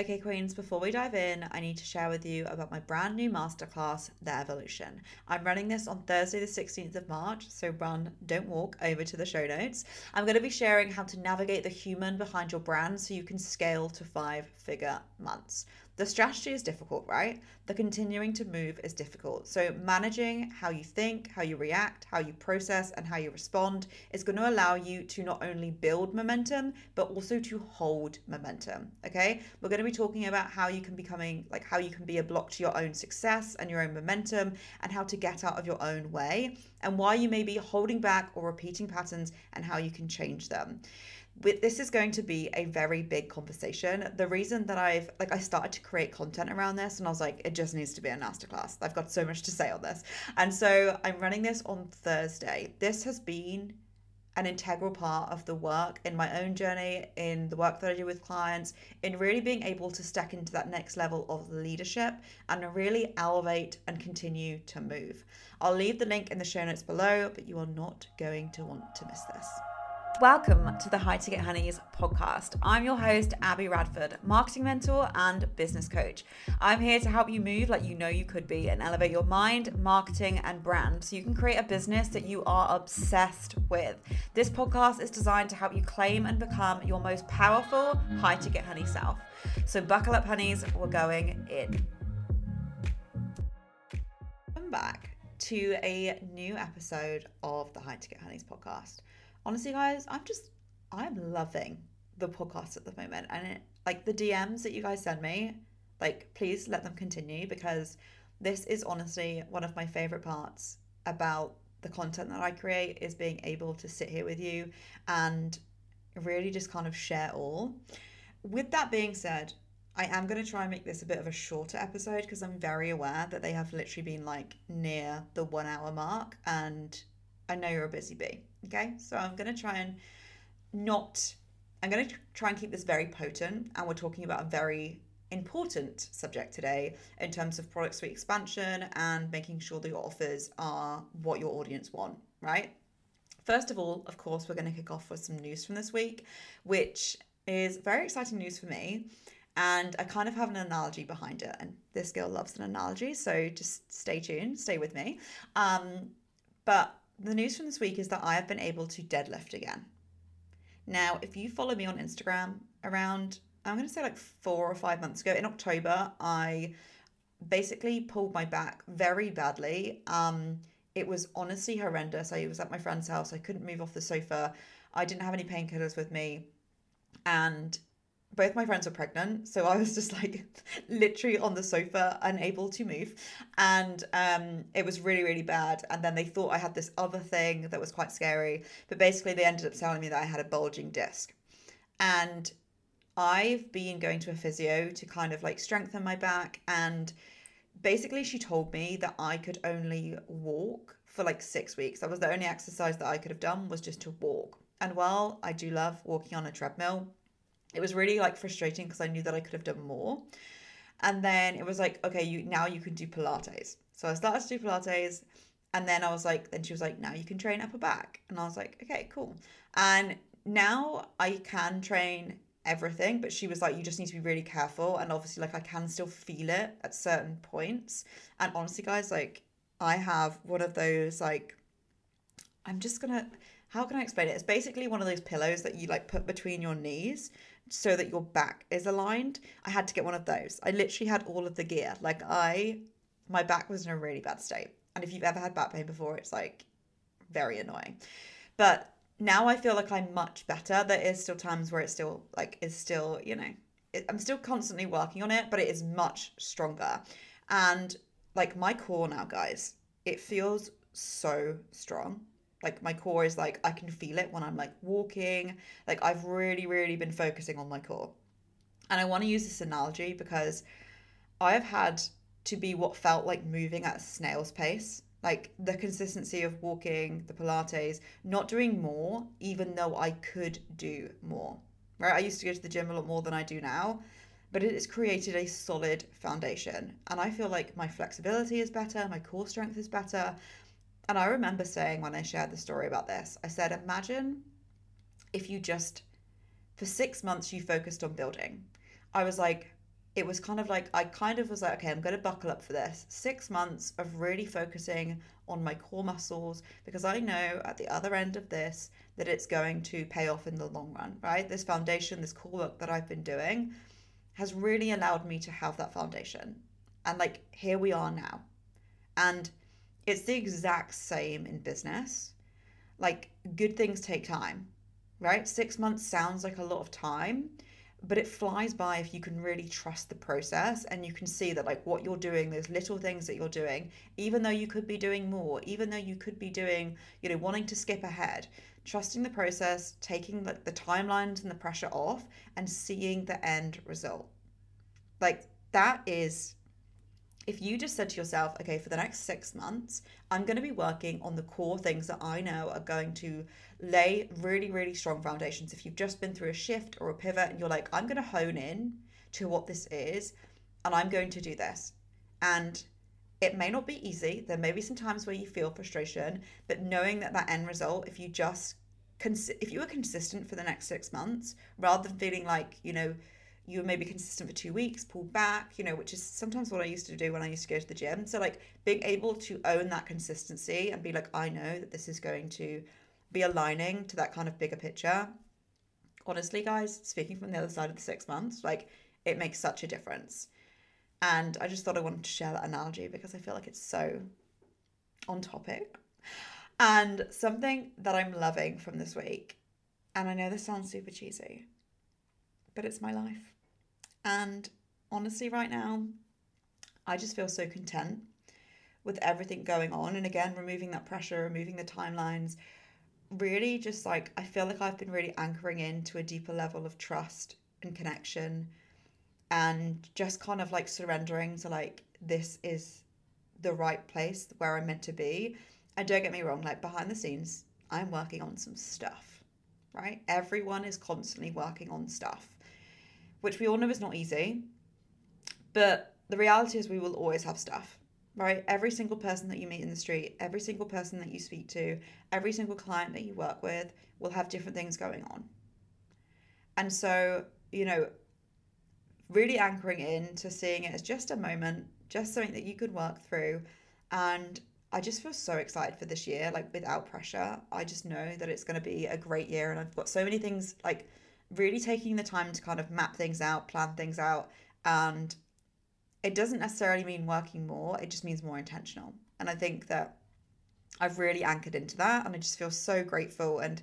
Okay, Queens, before we dive in, I need to share with you about my brand new masterclass, The Evolution. I'm running this on Thursday, the 16th of March, so run, don't walk, over to the show notes. I'm going to be sharing how to navigate the human behind your brand so you can scale to five-figure months. The strategy is difficult, right? The continuing to move is difficult. So managing how you think, how you react, how you process, and how you respond is going to allow you to not only build momentum, but also to hold momentum. Okay, we're going to be talking about how you can be a block to your own success and your own momentum, and how to get out of your own way, and why you may be holding back or repeating patterns, and how you can change them. This is going to be a very big conversation. The reason that I started to create content around this, and I was like, it just needs to be a masterclass. I've got so much to say on this. And so I'm running this on Thursday. This has been an integral part of the work in my own journey, in the work that I do with clients, in really being able to step into that next level of leadership and really elevate and continue to move. I'll leave the link in the show notes below, but you are not going to want to miss this. Welcome to the High Ticket Honeys podcast. I'm your host, Abby Radford, marketing mentor and business coach. I'm here to help you move like you know you could be and elevate your mind, marketing, and brand so you can create a business that you are obsessed with. This podcast is designed to help you claim and become your most powerful High Ticket Honey self. So buckle up, honeys, we're going in. Welcome back to a new episode of the High Ticket Honeys podcast. Honestly, guys, I'm loving the podcast at the moment. And the DMs that you guys send me, please let them continue, because this is honestly one of my favorite parts about the content that I create, is being able to sit here with you and really just kind of share all. With that being said, I am going to try and make this a bit of a shorter episode, because I'm very aware that they have literally been near the 1 hour mark, and I know you're a busy bee. Okay, so I'm going to try and keep this very potent, and we're talking about a very important subject today in terms of product suite expansion and making sure that your offers are what your audience want, right? First of all, of course, we're going to kick off with some news from this week, which is very exciting news for me, and I kind of have an analogy behind it, and this girl loves an analogy, so just stay tuned, stay with me. But the news from this week is that I have been able to deadlift again. Now, if you follow me on Instagram, around, I'm going to say 4 or 5 months ago, in October, I basically pulled my back very badly. It was honestly horrendous. I was at my friend's house. I couldn't move off the sofa. I didn't have any painkillers with me. And both my friends were pregnant. So I was just literally on the sofa, unable to move. And it was really, really bad. And then they thought I had this other thing that was quite scary. But basically they ended up telling me that I had a bulging disc. And I've been going to a physio to kind of strengthen my back. And basically she told me that I could only walk for 6 weeks. That was the only exercise that I could have done, was just to walk. And while I do love walking on a treadmill, it was really frustrating, because I knew that I could have done more. And then it was okay, now you can do Pilates. So I started to do Pilates, and then I was then she was now you can train upper back. And I was okay, cool. And now I can train everything, but she was you just need to be really careful. And obviously I can still feel it at certain points. And honestly, guys, I have one of those, how can I explain it? It's basically one of those pillows that you put between your knees so that your back is aligned. I had to get one of those. I literally had all of the gear. My back was in a really bad state. And if you've ever had back pain before, it's very annoying. But now I feel I'm much better. There is still times where it's still I'm still constantly working on it, but it is much stronger. And my core now, guys, it feels so strong. My core is I can feel it when I'm walking. I've really, really been focusing on my core. And I want to use this analogy because I have had to be what felt moving at a snail's pace. The consistency of walking, the Pilates, not doing more, even though I could do more, right? I used to go to the gym a lot more than I do now, but it has created a solid foundation. And I feel my flexibility is better. My core strength is better. And I remember saying when I shared the story about this, I said, imagine if you just, for 6 months, you focused on building. I was it was kind of like, I kind of was like, okay, I'm going to buckle up for this. 6 months of really focusing on my core muscles, because I know at the other end of this that it's going to pay off in the long run, right? This foundation, this core work that I've been doing has really allowed me to have that foundation. And like, here we are now. And it's the exact same in business. Like, good things take time, right? 6 months sounds like a lot of time, but it flies by if you can really trust the process and you can see that like what you're doing, those little things that you're doing, even though you could be doing more, even though you could be doing, you know, wanting to skip ahead, trusting the process, taking like the timelines and the pressure off and seeing the end result. Like, that is, if you just said to yourself, okay, for the next 6 months, I'm going to be working on the core things that I know are going to lay really, really strong foundations. If you've just been through a shift or a pivot and you're like, I'm going to hone in to what this is and I'm going to do this. And it may not be easy. There may be some times where you feel frustration, but knowing that that end result, if you just, if you were consistent for the next 6 months, rather than feeling like, you know, you were maybe consistent for 2 weeks, pull back, you know, which is sometimes what I used to do when I used to go to the gym. So like being able to own that consistency and be like, I know that this is going to be aligning to that kind of bigger picture. Honestly, guys, speaking from the other side of the 6 months, like it makes such a difference. And I just thought I wanted to share that analogy because I feel like it's so on topic. And something that I'm loving from this week, and I know this sounds super cheesy, but it's my life. And honestly, right now, I just feel so content with everything going on. And again, removing that pressure, removing the timelines, really just like, I feel like I've been really anchoring into a deeper level of trust and connection and just kind of like surrendering to like, this is the right place where I'm meant to be. And don't get me wrong, like behind the scenes, I'm working on some stuff, right? Everyone is constantly working on stuff, which we all know is not easy, but the reality is we will always have stuff, right? Every single person that you meet in the street, every single person that you speak to, every single client that you work with will have different things going on. And so, you know, really anchoring in to seeing it as just a moment, just something that you could work through. And I just feel so excited for this year, like without pressure. I just know that it's going to be a great year. And I've got so many things, like really taking the time to kind of map things out, plan things out. And it doesn't necessarily mean working more. It just means more intentional. And I think that I've really anchored into that. And I just feel so grateful. And,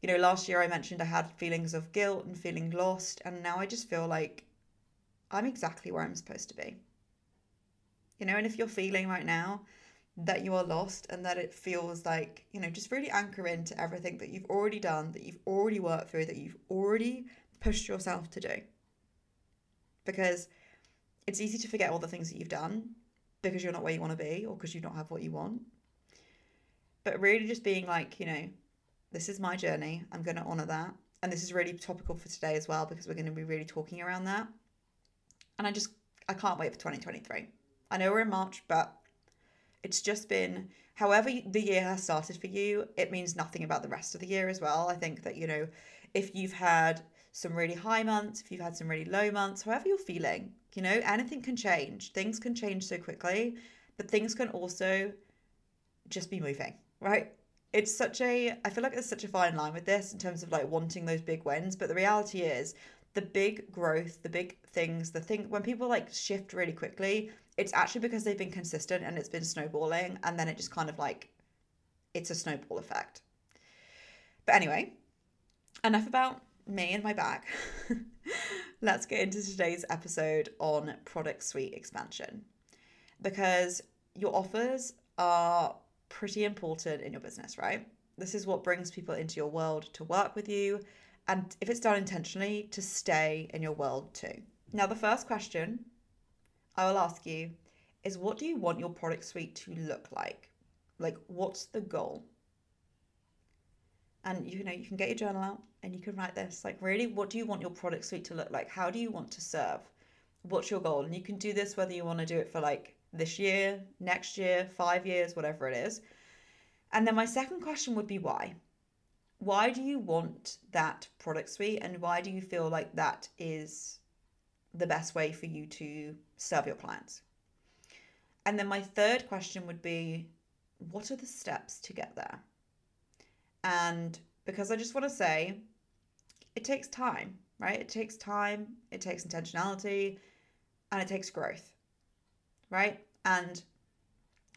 you know, last year I mentioned I had feelings of guilt and feeling lost. And now I just feel like I'm exactly where I'm supposed to be. You know, and if you're feeling right now that you are lost and that it feels like, you know, just really anchor into everything that you've already done, that you've already worked through, that you've already pushed yourself to do. Because it's easy to forget all the things that you've done because you're not where you want to be or because you don't have what you want. But really just being like, you know, this is my journey. I'm going to honor that. And this is really topical for today as well, because we're going to be really talking around that. And I can't wait for 2023. I know we're in March, but it's just been, however the year has started for you, it means nothing about the rest of the year as well. I think that, you know, if you've had some really high months, if you've had some really low months, however you're feeling, you know, anything can change. Things can change so quickly, but things can also just be moving, right? I feel like there's such a fine line with this in terms of like wanting those big wins. But the reality is the big growth, the big things, when people like shift really quickly, it's actually because they've been consistent and it's been snowballing, and then it just kind of like, it's a snowball effect. But anyway, enough about me and my bag. Let's get into today's episode on product suite expansion, because your offers are pretty important in your business, right? This is what brings people into your world to work with you, and if it's done intentionally, to stay in your world too. Now, the first question I will ask you is, what do you want your product suite to look like? Like, what's the goal? And you know, you can get your journal out and you can write this, like, really, what do you want your product suite to look like? How do you want to serve? What's your goal? And you can do this whether you want to do it for like this year, next year, 5 years, whatever it is. And then my second question would be, why? Why do you want that product suite? And why do you feel like that is the best way for you to serve your clients. And then my third question would be, what are the steps to get there? And because I just want to say, it takes time, right? It takes time, it takes intentionality, and it takes growth, right? And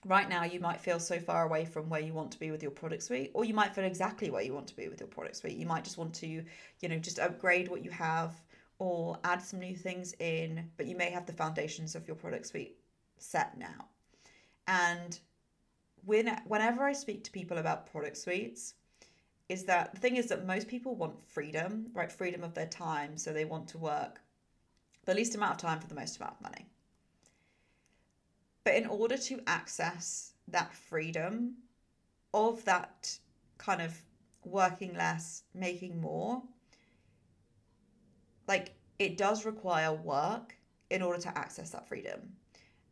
right now you might feel so far away from where you want to be with your product suite, or you might feel exactly where you want to be with your product suite. You might just want to, you know, just upgrade what you have or add some new things in, but you may have the foundations of your product suite set now. And whenever I speak to people about product suites, is that the thing is that most people want freedom, right? Freedom of their time. So they want to work the least amount of time for the most amount of money. But in order to access that freedom of that kind of working less, making more, like, it does require work in order to access that freedom.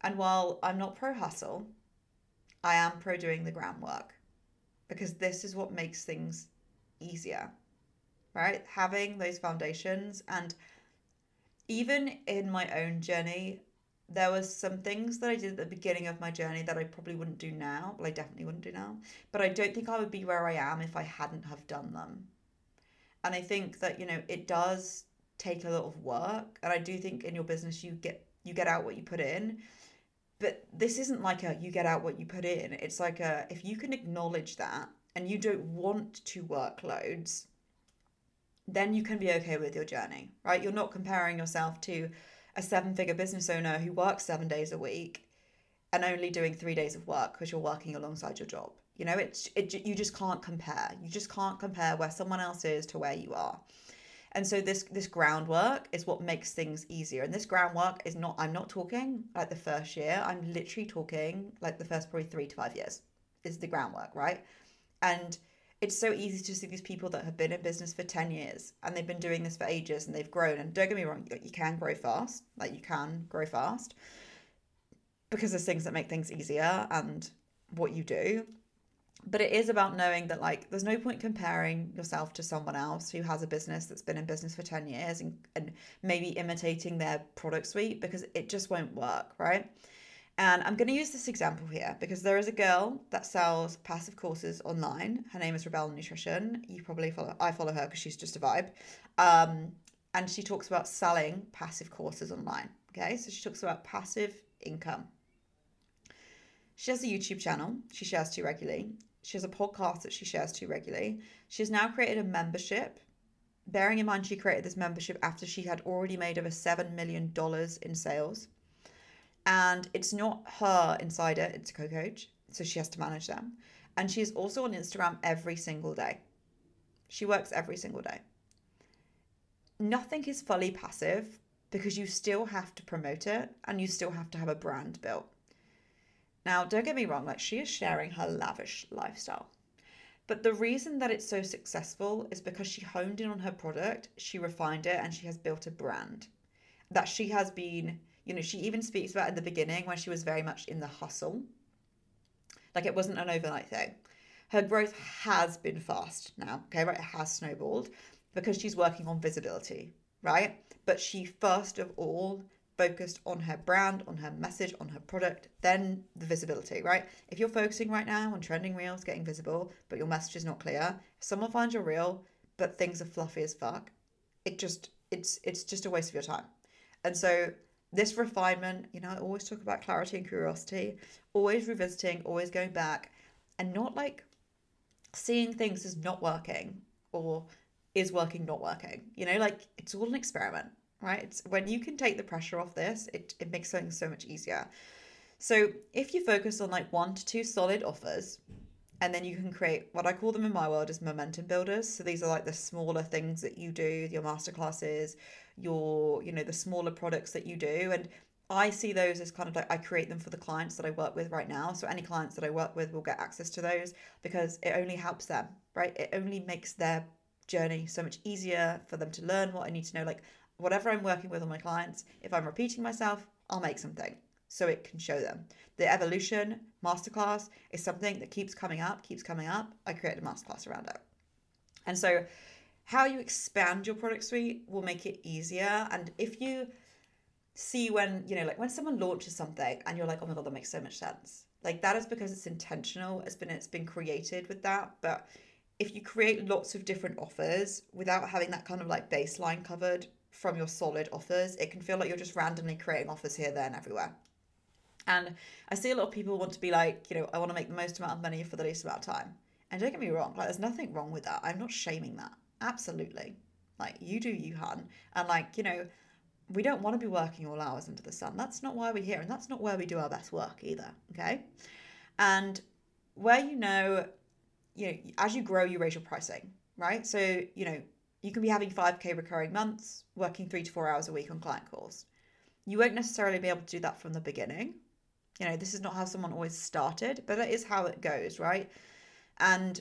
And while I'm not pro hustle, I am pro doing the groundwork, because this is what makes things easier, right? Having those foundations. And even in my own journey, there was some things that I did at the beginning of my journey that I probably wouldn't do now. Well, I definitely wouldn't do now, but I don't think I would be where I am if I hadn't have done them. And I think that, you know, it does take a lot of work. And I do think in your business, you get out what you put in. But this isn't like a you get out what you put in. It's like a, if you can acknowledge that and you don't want to work loads, then you can be okay with your journey, right? You're not comparing yourself to a 7-figure business owner who works 7 days a week and only doing 3 days of work because you're working alongside your job. You know, you just can't compare. You just can't compare where someone else is to where you are. And so this groundwork is what makes things easier. And this groundwork is not, I'm not talking like the first year. I'm literally talking like the first probably 3 to 5 years is the groundwork, right? And it's so easy to see these people that have been in business for 10 years and they've been doing this for ages and they've grown. And don't get me wrong, you can grow fast. Like, you can grow fast because there's things that make things easier and what you do. But it is about knowing that, like, there's no point comparing yourself to someone else who has a business that's been in business for 10 years and maybe imitating their product suite, because it just won't work, right? And I'm going to use this example here because there is a girl that sells passive courses online. Her name is Rebel Nutrition. You probably follow her because she's just a vibe. And she talks about selling passive courses online. Okay, so she talks about passive income. She has a YouTube channel she shares to regularly. She has a podcast that she shares to regularly. She has now created a membership. Bearing in mind, she created this membership after she had already made over $7 million in sales. And it's not her insider, it's a co-coach. So she has to manage them. And she is also on Instagram every single day. She works every single day. Nothing is fully passive because you still have to promote it and you still have to have a brand built. Now, don't get me wrong, like, she is sharing her lavish lifestyle. But the reason that it's so successful is because she honed in on her product, she refined it, and she has built a brand that she has been, you know, she even speaks about in the beginning when she was very much in the hustle. Like, it wasn't an overnight thing. Her growth has been fast now, okay, right? It has snowballed because she's working on visibility, right? But she, first of all, focused on her brand, on her message, on her product, then the visibility, right? If you're focusing right now on trending reels, getting visible, but your message is not clear, if someone finds your reel, but things are fluffy as fuck, it's just a waste of your time. And so this refinement, you know, I always talk about clarity and curiosity, always revisiting, always going back, and not like seeing things as not working or is working, not working. You know, like, it's all an experiment. Right? It's when you can take the pressure off this, it makes things so much easier. So if you focus on like 1 to 2 solid offers, and then you can create what I call them in my world as momentum builders. So these are like the smaller things that you do, your masterclasses, your, you know, the smaller products that you do. And I see those as kind of like, I create them for the clients that I work with right now. So any clients that I work with will get access to those because it only helps them, right? It only makes their journey so much easier for them to learn what I need to know. Like, whatever I'm working with on my clients, if I'm repeating myself, I'll make something so it can show them. The Evolution Masterclass is something that keeps coming up. I created a masterclass around it. And so how you expand your product suite will make it easier. And if you see when, you know, like when someone launches something and you're like, oh my God, that makes so much sense. Like that is because it's intentional. It's been created with that. But if you create lots of different offers without having that kind of like baseline covered from your solid offers, it can feel like you're just randomly creating offers here, there and everywhere. And I see a lot of people want to be like, you know, I want to make the most amount of money for the least amount of time. And don't get me wrong, like there's nothing wrong with that. I'm not shaming that. Absolutely. Like you do you, hun. And like, you know, we don't want to be working all hours under the sun. That's not why we're here. And that's not where we do our best work either. Okay. And where, you know, as you grow, you raise your pricing, right? So, you know, you can be having 5K recurring months, working 3 to 4 hours a week on client calls. You won't necessarily be able to do that from the beginning. You know, this is not how someone always started, but that is how it goes, right? And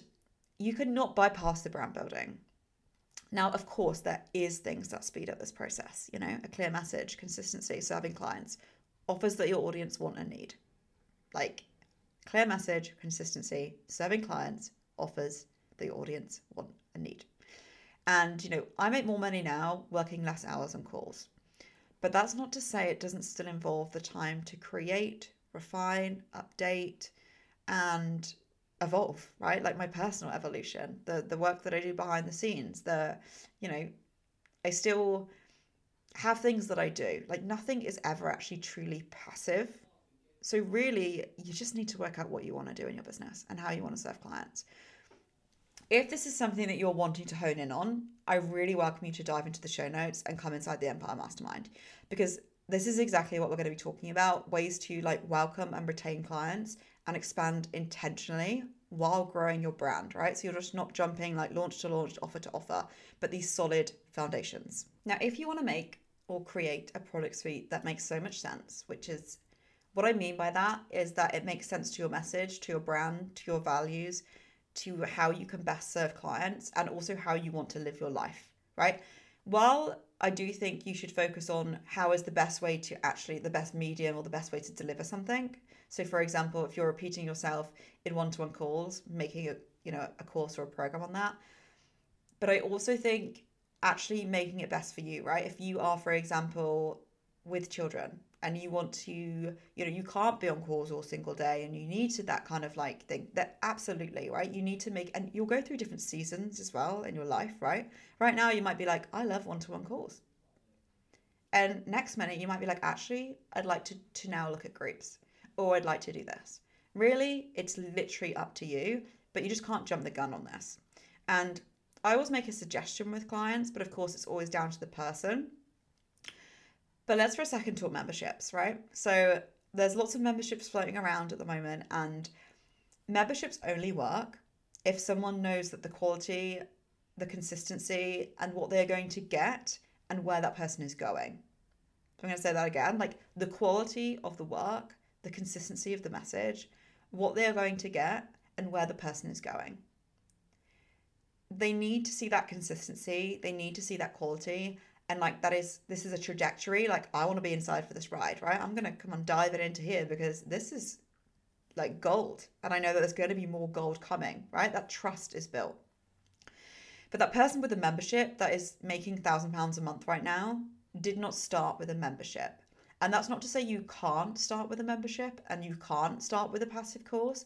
you could not bypass the brand building. Now, of course, there is things that speed up this process, you know, a clear message, consistency, serving clients, offers that your audience want and need. Like clear message, consistency, serving clients, offers that your audience want and need. And, you know, I make more money now working less hours on calls. But that's not to say it doesn't still involve the time to create, refine, update, and evolve, right? Like my personal evolution, the work that I do behind the scenes, you know, I still have things that I do. Like nothing is ever actually truly passive. So really, you just need to work out what you want to do in your business and how you want to serve clients. If this is something that you're wanting to hone in on, I really welcome you to dive into the show notes and come inside the Empire Mastermind, because this is exactly what we're going to be talking about, ways to like welcome and retain clients and expand intentionally while growing your brand, right? So you're just not jumping like launch to launch, offer to offer, but these solid foundations. Now, if you want to make or create a product suite that makes so much sense, which is what I mean by that is that it makes sense to your message, to your brand, to your values, to how you can best serve clients and also how you want to live your life, right? While I do think you should focus on how is the best way to actually, the best medium or the best way to deliver something. So for example, if you're repeating yourself in one-to-one calls, making a course or a program on that. But I also think actually making it best for you, right? If you are, for example, with children and you want to, you can't be on calls all single day and you need to that kind of like thing that absolutely, right? You need to make, and you'll go through different seasons as well in your life, right? Right now you might be like, I love one-to-one calls. And next minute you might be like, actually, I'd like to now look at groups or I'd like to do this. Really, it's literally up to you, but you just can't jump the gun on this. And I always make a suggestion with clients, but of course it's always down to the person. But let's for a second talk memberships, right? So there's lots of memberships floating around at the moment, and memberships only work if someone knows that the quality, the consistency, and what they're going to get and where that person is going. So I'm going to say that again, like the quality of the work, the consistency of the message, what they're going to get and where the person is going. They need to see that consistency. They need to see that quality. And like, this is a trajectory. Like I want to be inside for this ride, right? I'm going to come and dive it into here because this is like gold. And I know that there's going to be more gold coming, right? That trust is built. But that person with a membership that is making £1,000 a month right now did not start with a membership. And that's not to say you can't start with a membership and you can't start with a passive course.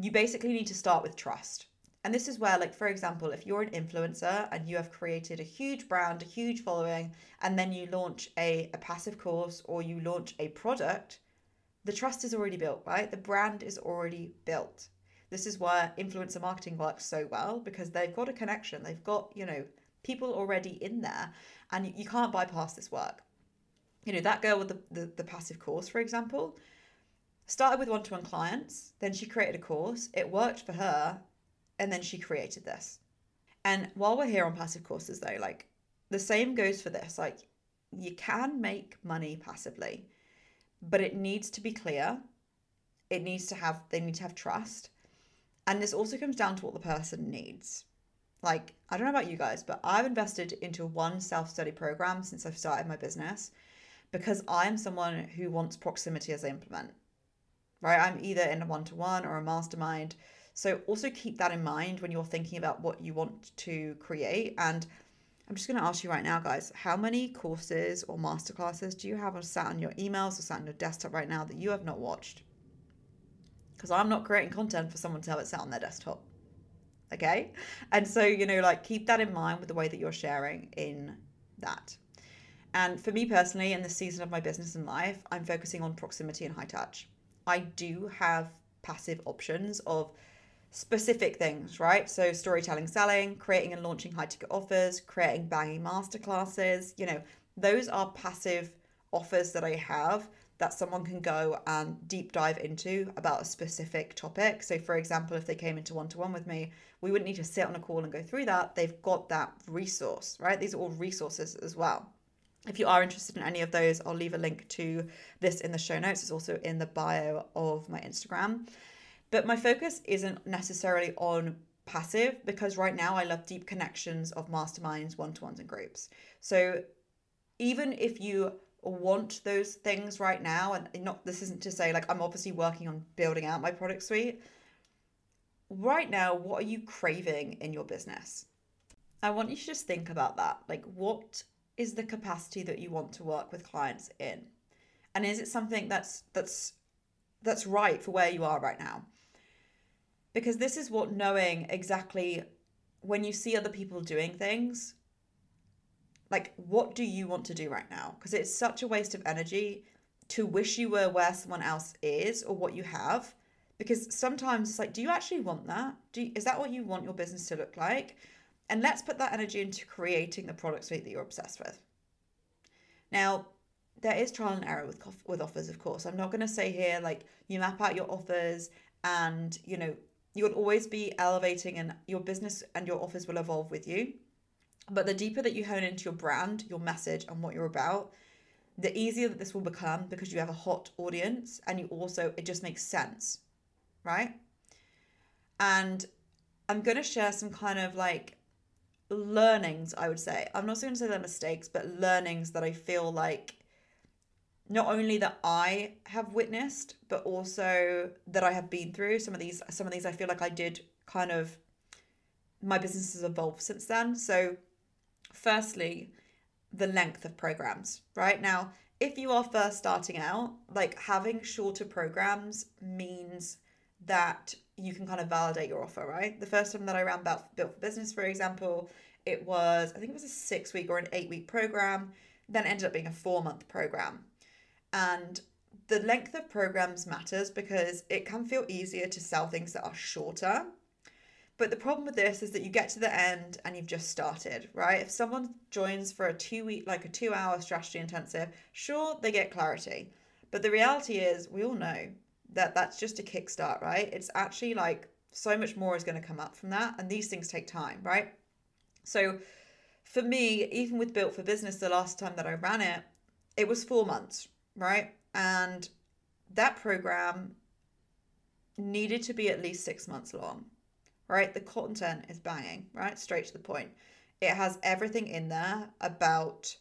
You basically need to start with trust. And this is where, like, for example, if you're an influencer and you have created a huge brand, a huge following, and then you launch a passive course or you launch a product, the trust is already built, right? The brand is already built. This is why influencer marketing works so well, because they've got a connection. They've got, people already in there, and you can't bypass this work. You know, that girl with the passive course, for example, started with one-to-one clients. Then she created a course. It worked for her. And then she created this. And while we're here on passive courses though, like the same goes for this. Like you can make money passively, but it needs to be clear. They need to have trust. And this also comes down to what the person needs. Like, I don't know about you guys, but I've invested into one self-study program since I've started my business because I'm someone who wants proximity as I implement, right? I'm either in a one-to-one or a mastermind. So also keep that in mind when you're thinking about what you want to create. And I'm just going to ask you right now, guys, how many courses or masterclasses do you have sat on your emails or sat on your desktop right now that you have not watched? Because I'm not creating content for someone to have it sat on their desktop. Okay? And so, you know, like, keep that in mind with the way that you're sharing in that. And for me personally, in this season of my business and life, I'm focusing on proximity and high touch. I do have passive options of specific things, right? So storytelling, selling, creating and launching high ticket offers, creating banging masterclasses, you know, those are passive offers that I have that someone can go and deep dive into about a specific topic. So for example, if they came into one-to-one with me, we wouldn't need to sit on a call and go through that. They've got that resource, right? These are all resources as well. If you are interested in any of those, I'll leave a link to this in the show notes. It's also in the bio of my Instagram. But my focus isn't necessarily on passive because right now I love deep connections of masterminds, one-to-ones and groups. So even if you want those things right now, and not, this isn't to say like I'm obviously working on building out my product suite. Right now, what are you craving in your business? I want you to just think about that. Like, what is the capacity that you want to work with clients in? And is it something that's right for where you are right now? Because this is what knowing exactly when you see other people doing things, like what do you want to do right now? Because it's such a waste of energy to wish you were where someone else is or what you have. Because sometimes it's like, do you actually want that? Is that what you want your business to look like? And let's put that energy into creating the product suite that you're obsessed with. Now, there is trial and error with offers, of course. I'm not going to say here, like, you map out your offers and, you know, you'll always be elevating and your business and your offers will evolve with you. But the deeper that you hone into your brand, your message and what you're about, the easier that this will become because you have a hot audience and you also, it just makes sense, right? And I'm going to share some kind of like learnings, I would say. I'm not going to say they're mistakes, but learnings that I feel like not only that I have witnessed, but also that I have been through. Some of these I feel like I did kind of, my business has evolved since then. So firstly, the length of programs, right? Now, if you are first starting out, like having shorter programs means that you can kind of validate your offer, right? The first time that I ran Built for Business, for example, I think it was a 6-week or an 8-week program, then ended up being a 4-month program. And the length of programs matters because it can feel easier to sell things that are shorter. But the problem with this is that you get to the end and you've just started, right? If someone joins for a 2-hour strategy intensive, sure, they get clarity. But the reality is we all know that that's just a kickstart, right? It's actually like so much more is going to come up from that. And these things take time, right? So for me, even with Built for Business, the last time that I ran it, it was 4 months, right? And that program needed to be at least 6 months long, right? The content is banging, right? Straight to the point. It has everything in there about,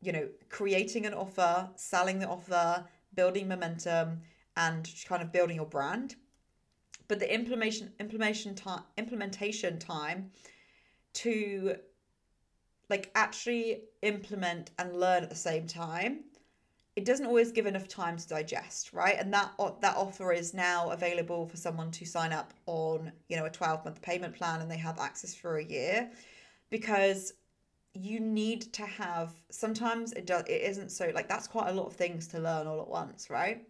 you know, creating an offer, selling the offer, building momentum, and kind of building your brand. But the implementation time to like actually implement and learn at the same time, it doesn't always give enough time to digest, right? And that offer is now available for someone to sign up on, you know, a 12-month payment plan, and they have access for a year because you need to have, sometimes it isn't so, like, that's quite a lot of things to learn all at once, right?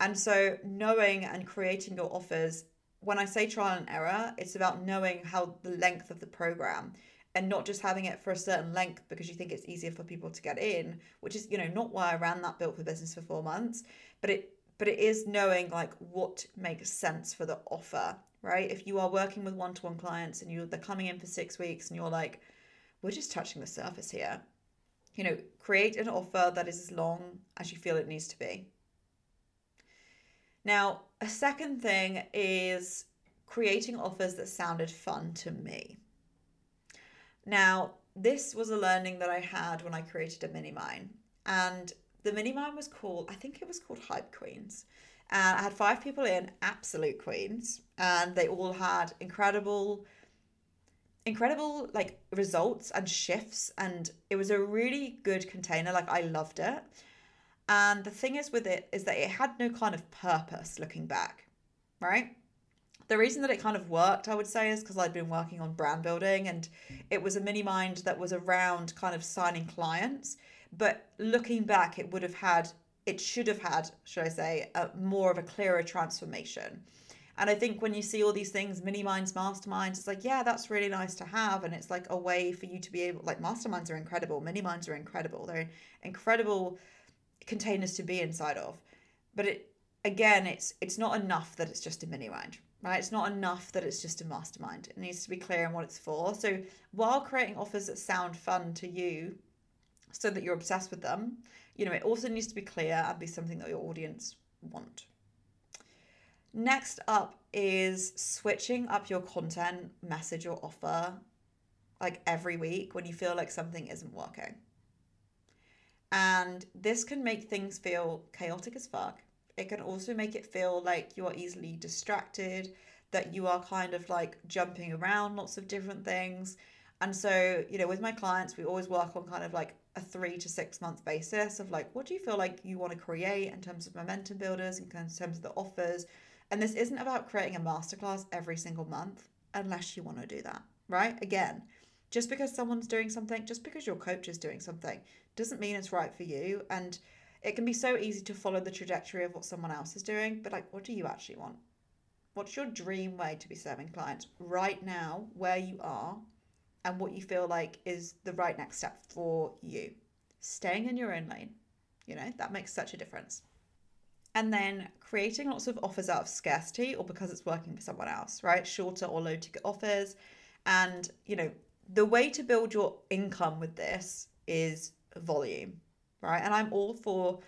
And so knowing and creating your offers, when I say trial and error, it's about knowing how the length of the program and not just having it for a certain length because you think it's easier for people to get in, which is, you know, not why I ran that Built for Business for 4 months, but it is knowing like what makes sense for the offer, right? If you are working with one-to-one clients and they're coming in for 6 weeks and you're like, we're just touching the surface here, you know, create an offer that is as long as you feel it needs to be. Now, a second thing is creating offers that sounded fun to me. Now, this was a learning that I had when I created a mini mine, and the mini mine was called, I think it was called Hype Queens. And I had 5 people in, absolute queens, and they all had incredible incredible like results and shifts, and it was a really good container. Like, I loved it. And the thing is with it is that it had no kind of purpose looking back, right? The reason that it kind of worked, I would say, is because I'd been working on brand building, and it was a mini mind that was around kind of signing clients. But looking back, it should have had more of a clearer transformation. And I think when you see all these things, mini minds, masterminds, it's like, yeah, that's really nice to have. And it's like a way for you to be able, like, masterminds are incredible. Mini minds are incredible. They're incredible containers to be inside of. But it's not enough that it's just a mini mind. Right? It's not enough that it's just a mastermind. It needs to be clear on what it's for. So while creating offers that sound fun to you so that you're obsessed with them, you know, it also needs to be clear and be something that your audience want. Next up is switching up your content, message or offer like every week when you feel like something isn't working. And this can make things feel chaotic as fuck. It can also make it feel like you are easily distracted, that you are kind of like jumping around lots of different things. And so, you know, with my clients, we always work on kind of like a 3 to 6 month basis of like, what do you feel like you want to create in terms of momentum builders, in terms of the offers? And this isn't about creating a masterclass every single month, unless you want to do that, right? Again, just because someone's doing something, just because your coach is doing something, doesn't mean it's right for you. And it can be so easy to follow the trajectory of what someone else is doing, but like, what do you actually want? What's your dream way to be serving clients right now, where you are, and what you feel like is the right next step for you? Staying in your own lane, you know, that makes such a difference. And then creating lots of offers out of scarcity or because it's working for someone else, right? Shorter or low ticket offers. And, you know, the way to build your income with this is volume. Right? And I'm all for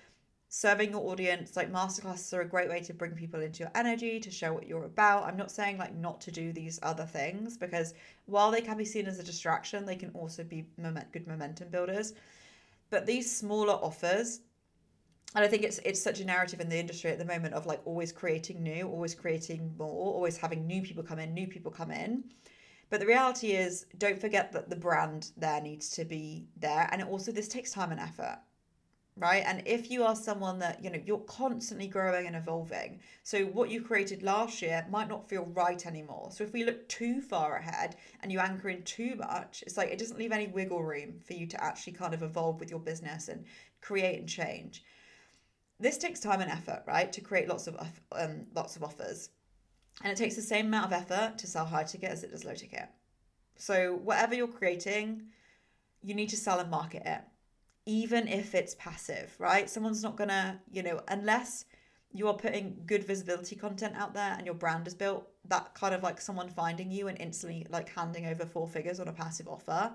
serving your audience. Like, masterclasses are a great way to bring people into your energy, to show what you're about. I'm not saying like not to do these other things, because while they can be seen as a distraction, they can also be good momentum builders. But these smaller offers, and I think it's such a narrative in the industry at the moment of like always creating new, always creating more, always having new people come in. But the reality is, don't forget that the brand there needs to be there. And this takes time and effort. Right? And if you are someone that, you know, you're constantly growing and evolving, so what you created last year might not feel right anymore. So if we look too far ahead and you anchor in too much, it's like it doesn't leave any wiggle room for you to actually kind of evolve with your business and create and change. This takes time and effort, right, to create lots of offers. And it takes the same amount of effort to sell high ticket as it does low ticket. So whatever you're creating, you need to sell and market it. Even if it's passive, right? Someone's not gonna, you know, unless you are putting good visibility content out there and your brand is built, that kind of like someone finding you and instantly like handing over 4 figures on a passive offer,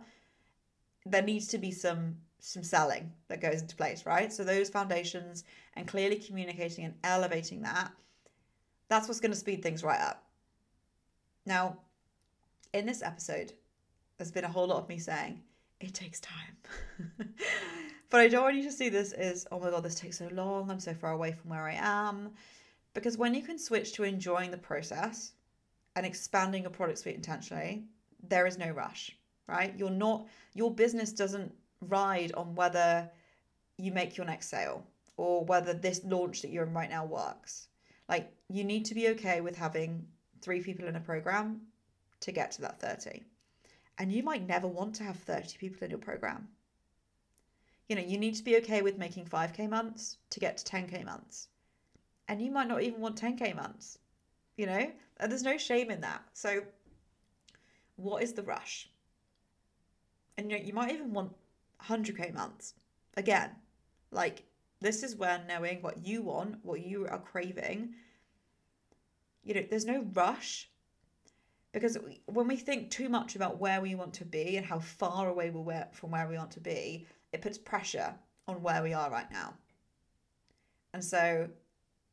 there needs to be some selling that goes into place, right? So those foundations and clearly communicating and elevating that's what's gonna speed things right up. Now, in this episode, there's been a whole lot of me saying, it takes time. But I don't want you to see this as, oh my God, this takes so long. I'm so far away from where I am. Because when you can switch to enjoying the process and expanding your product suite intentionally, there is no rush, right? Your business doesn't ride on whether you make your next sale or whether this launch that you're in right now works. Like, you need to be okay with having 3 people in a program to get to that 30. And you might never want to have 30 people in your program. You know, you need to be okay with making 5K months to get to 10K months. And you might not even want 10K months, you know, and there's no shame in that. So what is the rush? And you might even want 100K months. Again, like, this is where knowing what you want, what you are craving, you know, there's no rush. Because when we think too much about where we want to be and how far away we're from where we want to be, it puts pressure on where we are right now. And so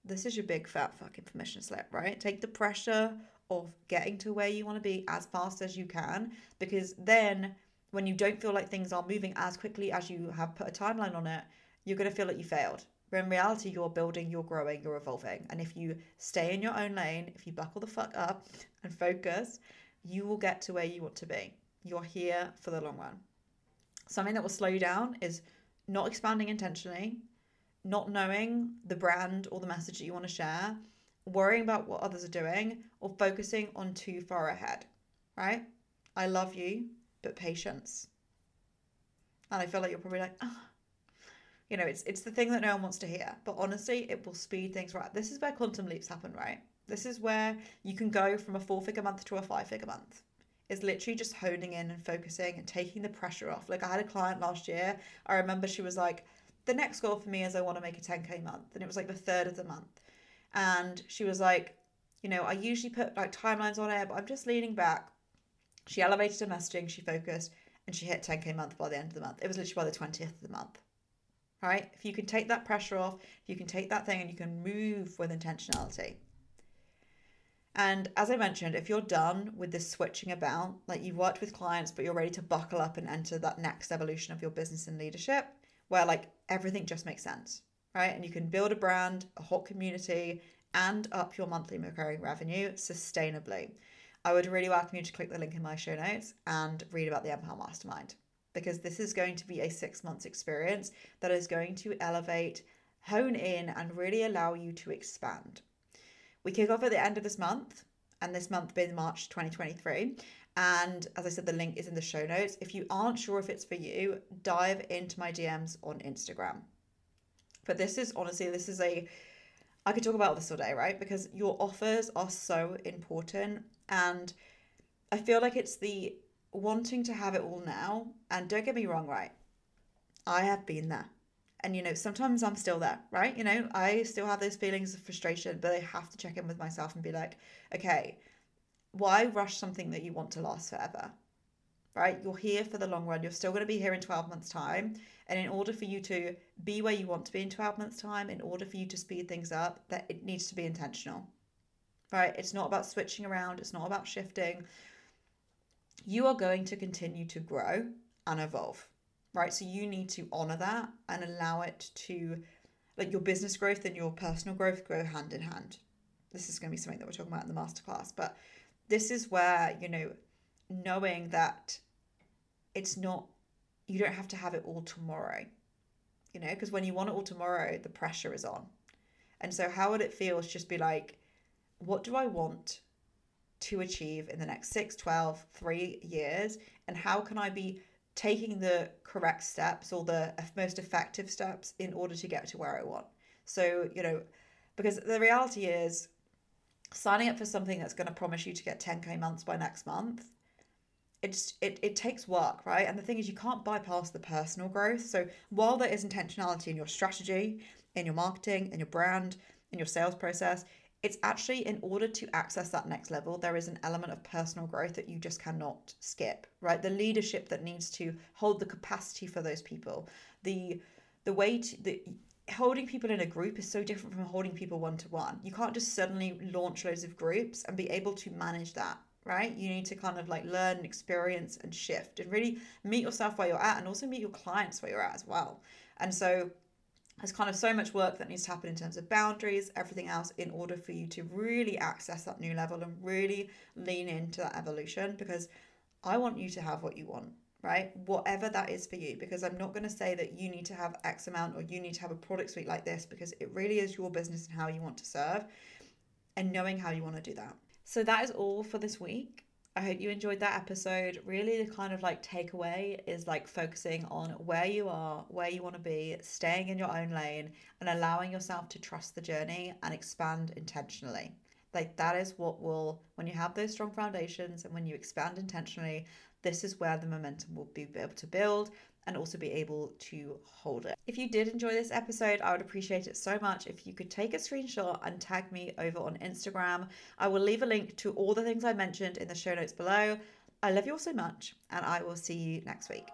this is your big fat fucking permission slip, right? Take the pressure of getting to where you want to be as fast as you can, because then when you don't feel like things are moving as quickly as you have put a timeline on it, you're going to feel like you failed. But in reality, you're building, you're growing, you're evolving. And if you stay in your own lane, if you buckle the fuck up and focus, you will get to where you want to be. You're here for the long run. Something that will slow you down is not expanding intentionally, not knowing the brand or the message that you want to share, worrying about what others are doing, or focusing on too far ahead, right? I love you, but patience. And I feel like you're probably like, oh. You know, it's the thing that no one wants to hear, but honestly, it will speed things right. This is where quantum leaps happen, right? This is where you can go from a 4-figure month to a 5-figure month. It's literally just honing in and focusing and taking the pressure off. Like, I had a client last year. I remember she was like, the next goal for me is I want to make a 10K month. And it was like the third of the month. And she was like, you know, I usually put like timelines on it, but I'm just leaning back. She elevated her messaging, she focused, and she hit 10K month by the end of the month. It was literally by the 20th of the month. Right? If you can take that pressure off, if you can take that thing and you can move with intentionality. And as I mentioned, if you're done with this switching about, like you've worked with clients, but you're ready to buckle up and enter that next evolution of your business and leadership, where like everything just makes sense, right? And you can build a brand, a hot community, and up your monthly recurring revenue sustainably. I would really welcome you to click the link in my show notes and read about the Empire Mastermind, because this is going to be a 6-month experience that is going to elevate, hone in, and really allow you to expand. We kick off at the end of this month, and this month being March 2023. And as I said, the link is in the show notes. If you aren't sure if it's for you, dive into my DMs on Instagram. But this is honestly, I could talk about this all day, right? Because your offers are so important. And I feel like it's the wanting to have it all now, and don't get me wrong, right? I have been there, and you know, sometimes I'm still there, right? You know, I still have those feelings of frustration, but I have to check in with myself and be like, okay, why rush something that you want to last forever, right? You're here for the long run. You're still going to be here in 12 months time, and in order for you to be where you want to be in 12 months time, in order for you to speed things up, that it needs to be intentional, right? It's not about switching around. It's not about shifting. You are going to continue to grow and evolve, right? So you need to honor that and allow it to, like, your business growth and your personal growth grow hand in hand. This is going to be something that we're talking about in the masterclass, but this is where, you know, knowing that it's not, you don't have to have it all tomorrow, you know, because when you want it all tomorrow, the pressure is on. And so how would it feel to just be like, what do I want to achieve in the next 6, 12, 3 years, and how can I be taking the correct steps or the most effective steps in order to get to where I want? So, you know, because the reality is, signing up for something that's going to promise you to get 10K months by next month, it takes work, right? And the thing is, you can't bypass the personal growth. So while there is intentionality in your strategy, in your marketing, in your brand, in your sales process, it's actually, in order to access that next level, there is an element of personal growth that you just cannot skip, right? The leadership that needs to hold the capacity for those people. The way to holding people in a group is so different from holding people one-to-one. You can't just suddenly launch loads of groups and be able to manage that, right? You need to kind of like learn and experience and shift and really meet yourself where you're at, and also meet your clients where you're at as well. And so there's kind of so much work that needs to happen in terms of boundaries, everything else, in order for you to really access that new level and really lean into that evolution, because I want you to have what you want, right? Whatever that is for you, because I'm not going to say that you need to have X amount or you need to have a product suite like this, because it really is your business and how you want to serve and knowing how you want to do that. So that is all for this week. I hope you enjoyed that episode. Really, the kind of like takeaway is like focusing on where you are, where you want to be, staying in your own lane, and allowing yourself to trust the journey and expand intentionally. Like, that is what will, when you have those strong foundations and when you expand intentionally, this is where the momentum will be able to build and also be able to hold it. If you did enjoy this episode, I would appreciate it so much if you could take a screenshot and tag me over on Instagram. I will leave a link to all the things I mentioned in the show notes below. I love you all so much, and I will see you next week.